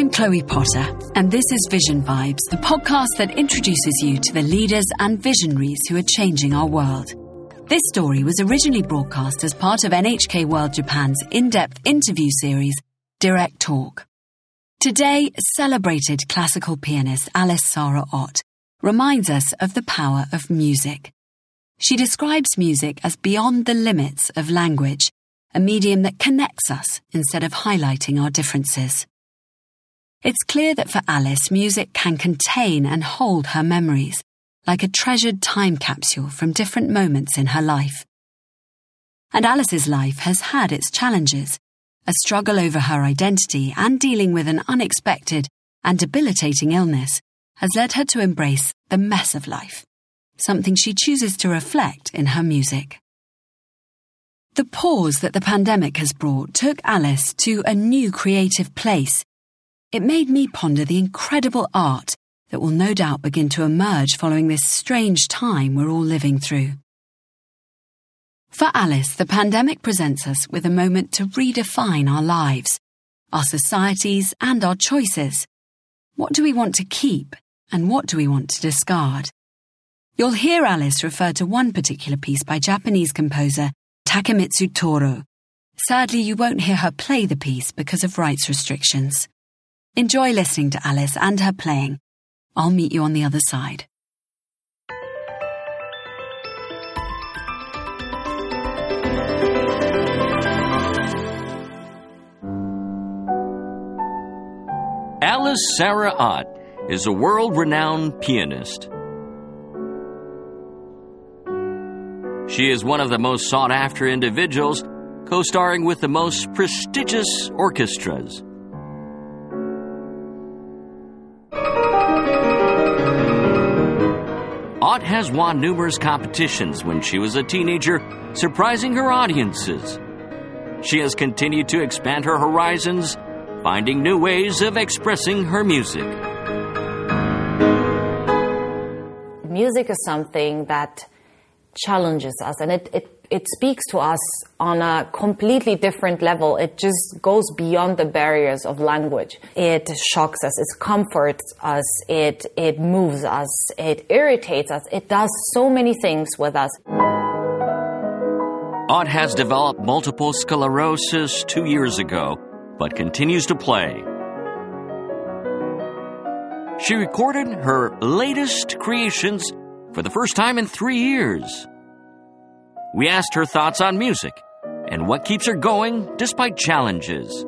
I'm Chloe Potter, and this is Vision Vibes, the podcast that introduces you to the leaders and visionaries who are changing our world. This story was originally broadcast as part of NHK World Japan's in-depth interview series, Direct Talk. Today, celebrated classical pianist Alice Sara Ott reminds us of the power of music. She describes music as beyond the limits of language, a medium that connects us instead of highlighting our differences. It's clear that for Alice, music can contain and hold her memories, like a treasured time capsule from different moments in her life. And Alice's life has had its challenges, a struggle over her identity and dealing with an unexpected and debilitating illness has led her to embrace the mess of life, something she chooses to reflect in her music. The pause that the pandemic has brought took Alice to a new creative place. It made me ponder the incredible art that will no doubt begin to emerge following this strange time we're all living through. For Alice, the pandemic presents us with a moment to redefine our lives, our societies, and our choices. What do we want to keep, and what do we want to discard? You'll hear Alice refer to one particular piece by Japanese composer Takemitsu Toru. Sadly, you won't hear her play the piece because of rights restrictions. Enjoy listening to Alice and her playing. I'll meet you on the other side. Alice Sara Ott is a world-renowned pianist. She is one of the most sought-after individuals, co-starring with the most prestigious orchestras. Ott has won numerous competitions when she was a teenager, surprising her audiences. She has continued to expand her horizons, finding new ways of expressing her music. Music is something that challenges us, and it speaks to us on a completely different level. It just goes beyond the barriers of language. It shocks us, it comforts us, it moves us, it irritates us, it does so many things with us. Ott has developed multiple sclerosis 2 years ago, but continues to play. She recorded her latest creations for the first time in 3 years. We asked her thoughts on music and what keeps her going despite challenges.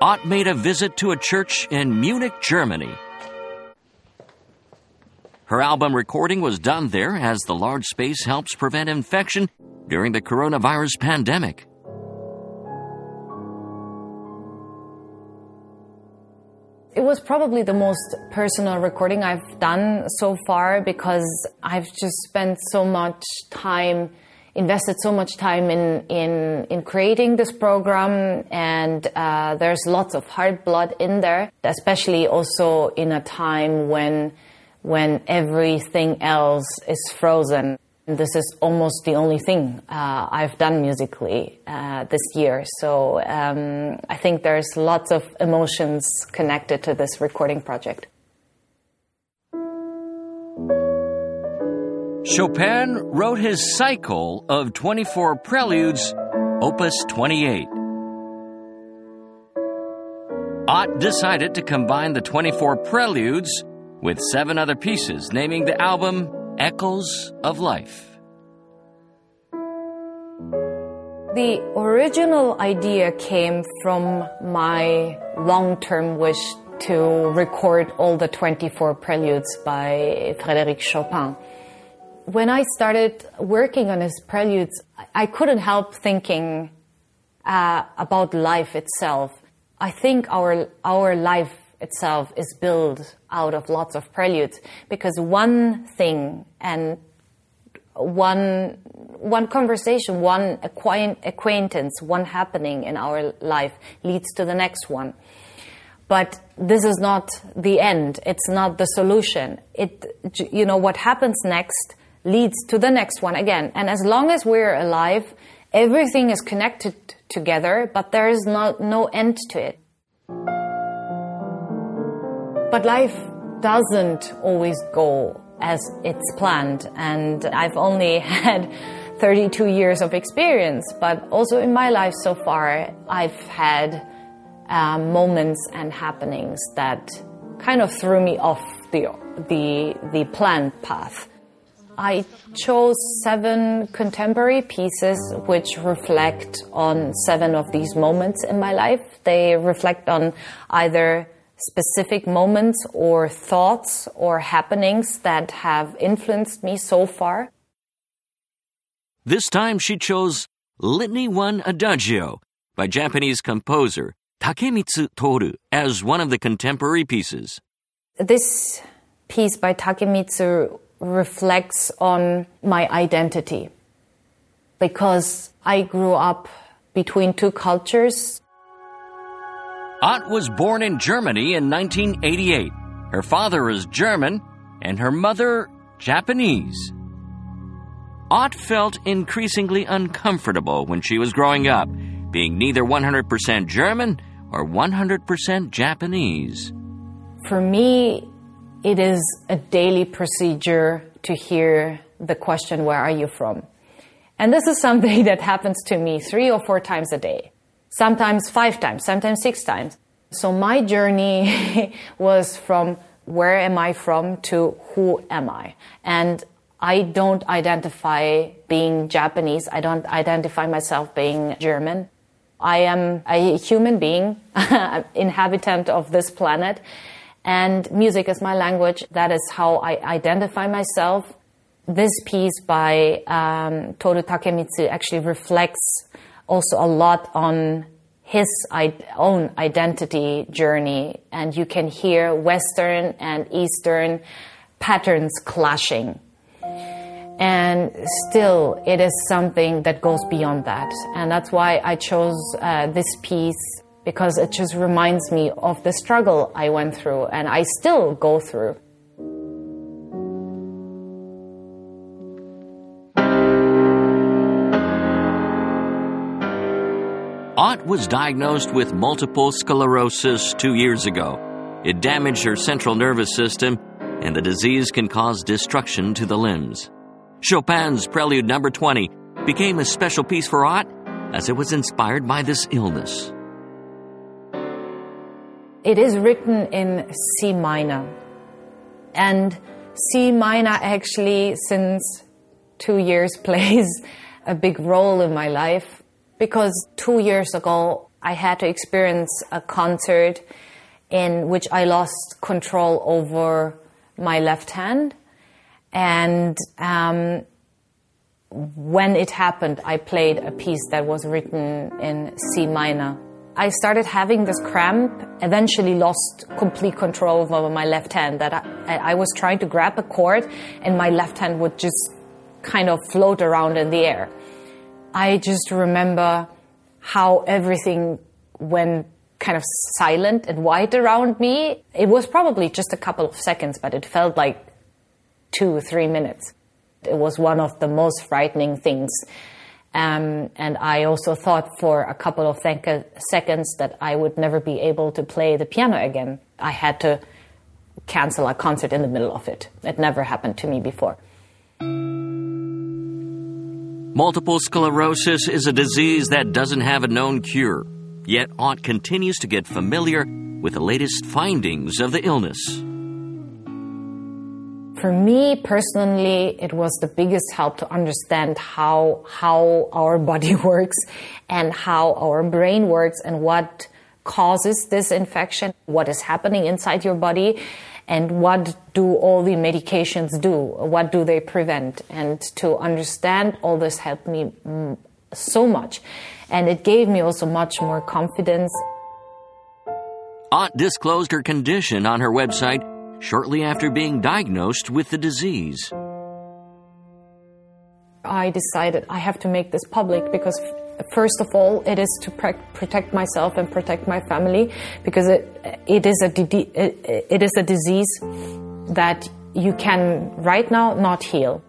Ott made a visit to a church in Munich, Germany. Her album recording was done there as the large space helps prevent infection during the coronavirus pandemic. It was probably the most personal recording I've done so far because I've just spent so much time, invested so much time in creating this program, and there's lots of heart blood in there, especially also in a time when everything else is frozen. This is almost the only thing I've done musically this year. So I think there's lots of emotions connected to this recording project. Chopin wrote his cycle of 24 preludes, Opus 28. Ott decided to combine the 24 preludes with 7 other pieces, naming the album Echoes of Life. The original idea came from my long-term wish to record all the 24 preludes by Frédéric Chopin. When I started working on his preludes, I couldn't help thinking about life itself. I think our life itself is built out of lots of preludes, because one thing and one conversation, one acquaintance, one happening in our life leads to the next one. But this is not the end. It's not the solution. You know, what happens next leads to the next one again. And as long as we're alive, everything is connected together, but there is no end to it. But life doesn't always go as it's planned. And I've only had 32 years of experience, but also in my life so far, I've had moments and happenings that kind of threw me off the planned path. I chose 7 contemporary pieces which reflect on 7 of these moments in my life. They reflect on either specific moments or thoughts or happenings that have influenced me so far. This time she chose Litany One Adagio by Japanese composer Takemitsu Toru as one of the contemporary pieces. This piece by Takemitsu reflects on my identity, because I grew up between 2 cultures. Ott was born in Germany in 1988. Her father is German and her mother Japanese. Ott felt increasingly uncomfortable when she was growing up, being neither 100% German or 100% Japanese. For me, it is a daily procedure to hear the question, where are you from? And this is something that happens to me 3 or 4 times a day, sometimes 5 times, sometimes 6 times. So my journey was from where am I from to who am I? And I don't identify being Japanese. I don't identify myself being German. I am a human being, inhabitant of this planet, and music is my language. That is how I identify myself. This piece by Toru Takemitsu actually reflects also a lot on his own identity journey, and you can hear Western and Eastern patterns clashing. And still, it is something that goes beyond that. And that's why I chose this piece, because it just reminds me of the struggle I went through and I still go through. Ott was diagnosed with multiple sclerosis 2 years ago. It damaged her central nervous system, and the disease can cause destruction to the limbs. Chopin's Prelude No. 20 became a special piece for Ott as it was inspired by this illness. It is written in C minor. And C minor actually, since 2 years, plays a big role in my life, because 2 years ago I had to experience a concert in which I lost control over my left hand. And when it happened, I played a piece that was written in C minor. I started having this cramp, eventually lost complete control over my left hand, that I was trying to grab a chord and my left hand would just kind of float around in the air. I just remember how everything went kind of silent and white around me. It was probably just a couple of seconds, but it felt like 2 or 3 minutes. It was one of the most frightening things. And I also thought for a couple of seconds that I would never be able to play the piano again. I had to cancel a concert in the middle of it. It never happened to me before. Multiple sclerosis is a disease that doesn't have a known cure. Yet Ott continues to get familiar with the latest findings of the illness. For me personally, it was the biggest help to understand how our body works and how our brain works and what causes this infection, what is happening inside your body, and what do all the medications do, what do they prevent. And to understand all this helped me so much. And it gave me also much more confidence. Ott disclosed her condition on her website shortly after being diagnosed with the disease. I decided I have to make this public, because First of all, it is to protect myself and protect my family, because it is a disease that you can right now not heal.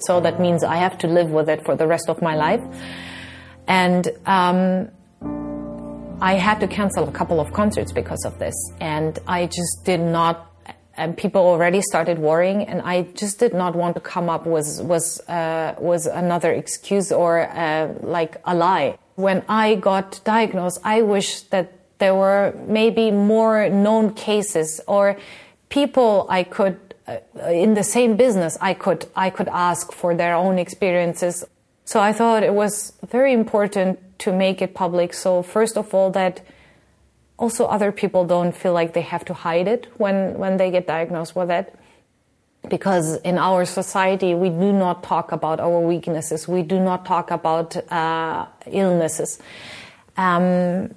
So that means I have to live with it for the rest of my life. And I had to cancel a couple of concerts because of this. And I just did not, and people already started worrying, and I just did not want to come up with another excuse or like a lie. When I got diagnosed, I wish that there were maybe more known cases or people I could, in the same business, I could ask for their own experiences. So I thought it was very important to make it public. So first of all, that also other people don't feel like they have to hide it when they get diagnosed with it. Because in our society, we do not talk about our weaknesses. We do not talk about illnesses. And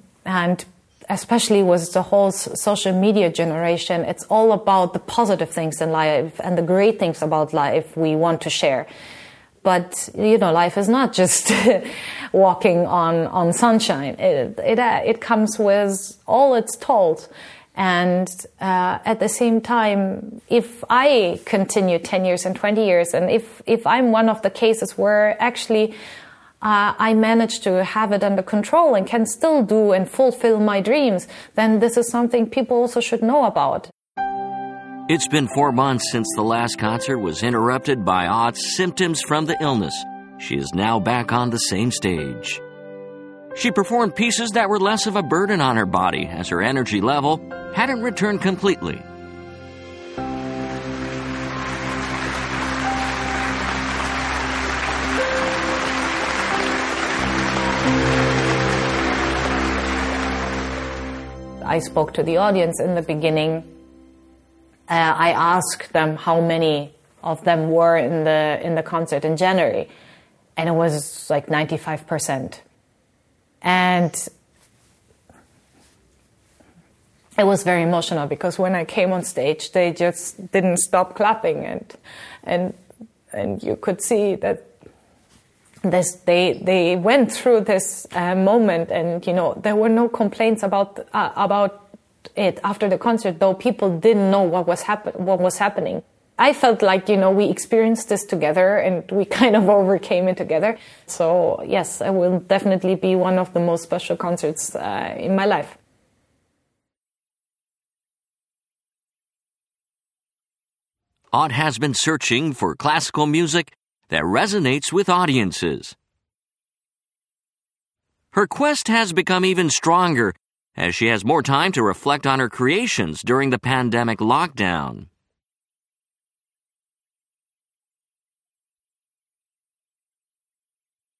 especially with the whole social media generation, it's all about the positive things in life and the great things about life we want to share. But, you know, life is not just walking on sunshine. It comes with all its tolls. And at the same time, if I continue 10 years and 20 years, and if I'm one of the cases where actually I manage to have it under control and can still do and fulfill my dreams, then this is something people also should know about. It's been 4 months since the last concert was interrupted by Ott's symptoms from the illness. She is now back on the same stage. She performed pieces that were less of a burden on her body, as her energy level hadn't returned completely. I spoke to the audience in the beginning. I asked them how many of them were in the concert in January, and it was like 95%. And it was very emotional, because when I came on stage, they just didn't stop clapping, and you could see that they went through this moment, and you know, there were no complaints about it after the concert, though people didn't know what was happening. I felt like, you know, we experienced this together and we kind of overcame it together. So yes, it will definitely be one of the most special concerts in my life. Ott has been searching for classical music that resonates with audiences. Her quest has become even stronger as she has more time to reflect on her creations during the pandemic lockdown.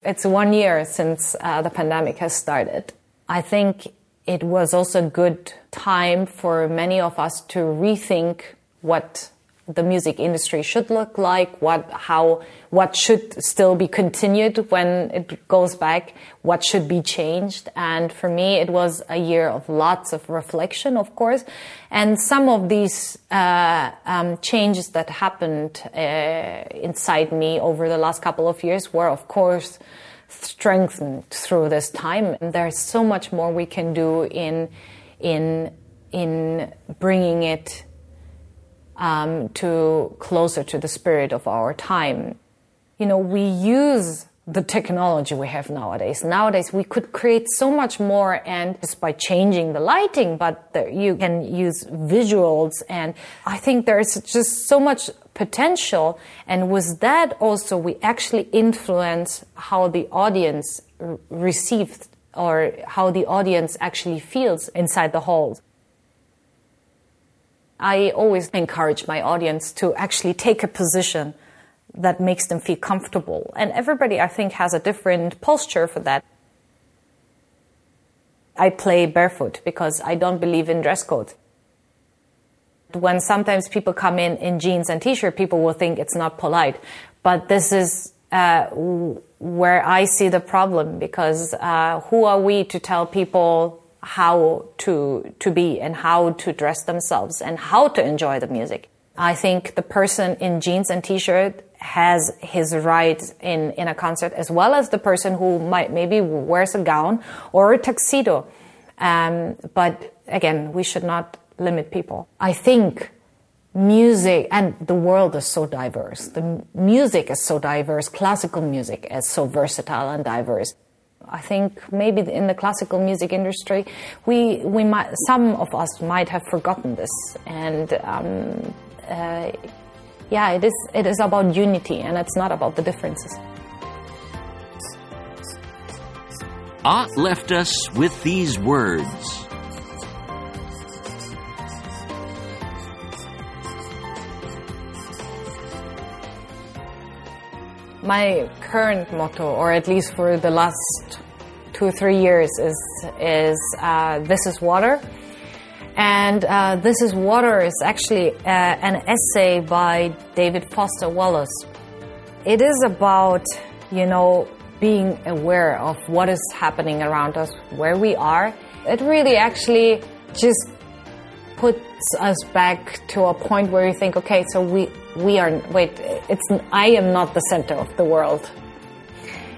It's 1 year since the pandemic has started. I think it was also a good time for many of us to rethink what the music industry should look like, what should still be continued when it goes back, what should be changed. And for me, it was a year of lots of reflection, of course. And some of these changes that happened inside me over the last couple of years were, of course, strengthened through this time. And there's so much more we can do in bringing it to closer to the spirit of our time. You know, we use the technology we have nowadays. Nowadays, we could create so much more, and just by changing the lighting, but you can use visuals. And I think there's just so much potential. And with that also, we actually influence how the audience received or how the audience actually feels inside the halls. I always encourage my audience to actually take a position that makes them feel comfortable. And everybody, I think, has a different posture for that. I play barefoot because I don't believe in dress code. When sometimes people come in jeans and t-shirt, people will think it's not polite. But this is where I see the problem, because who are we to tell people how to be and how to dress themselves and how to enjoy the music? I think the person in jeans and t-shirt has his right in a concert, as well as the person who might maybe wears a gown or a tuxedo. But again, we should not limit people. I think music, and the world is so diverse. The music is so diverse. Classical music is so versatile and diverse. I think maybe in the classical music industry, we might, some of us might have forgotten this. And yeah, it is about unity, and it's not about the differences. Ott left us with these words. My current motto, or at least for the last 2 or 3 years, is This Is Water. And This Is Water is actually an essay by David Foster Wallace. It is about, you know, being aware of what is happening around us, where we are. It really actually just puts us back to a point where you think, okay, so I am not the center of the world.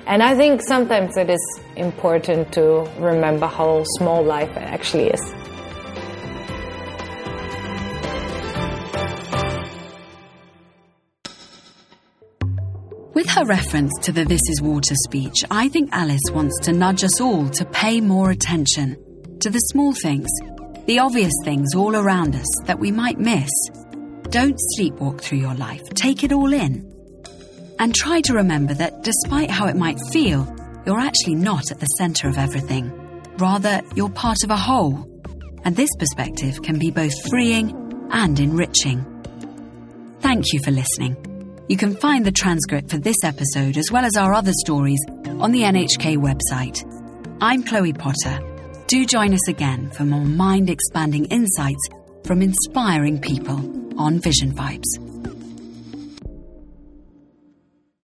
And I think sometimes it is important to remember how small life actually is. With her reference to the This Is Water speech, I think Alice wants to nudge us all to pay more attention to the small things, the obvious things all around us that we might miss. Don't sleepwalk through your life. Take it all in. And try to remember that despite how it might feel, you're actually not at the center of everything. Rather, you're part of a whole. And this perspective can be both freeing and enriching. Thank you for listening. You can find the transcript for this episode as well as our other stories on the NHK website. I'm Chloe Potter. Do join us again for more mind-expanding insights from inspiring people on Vision Vibes.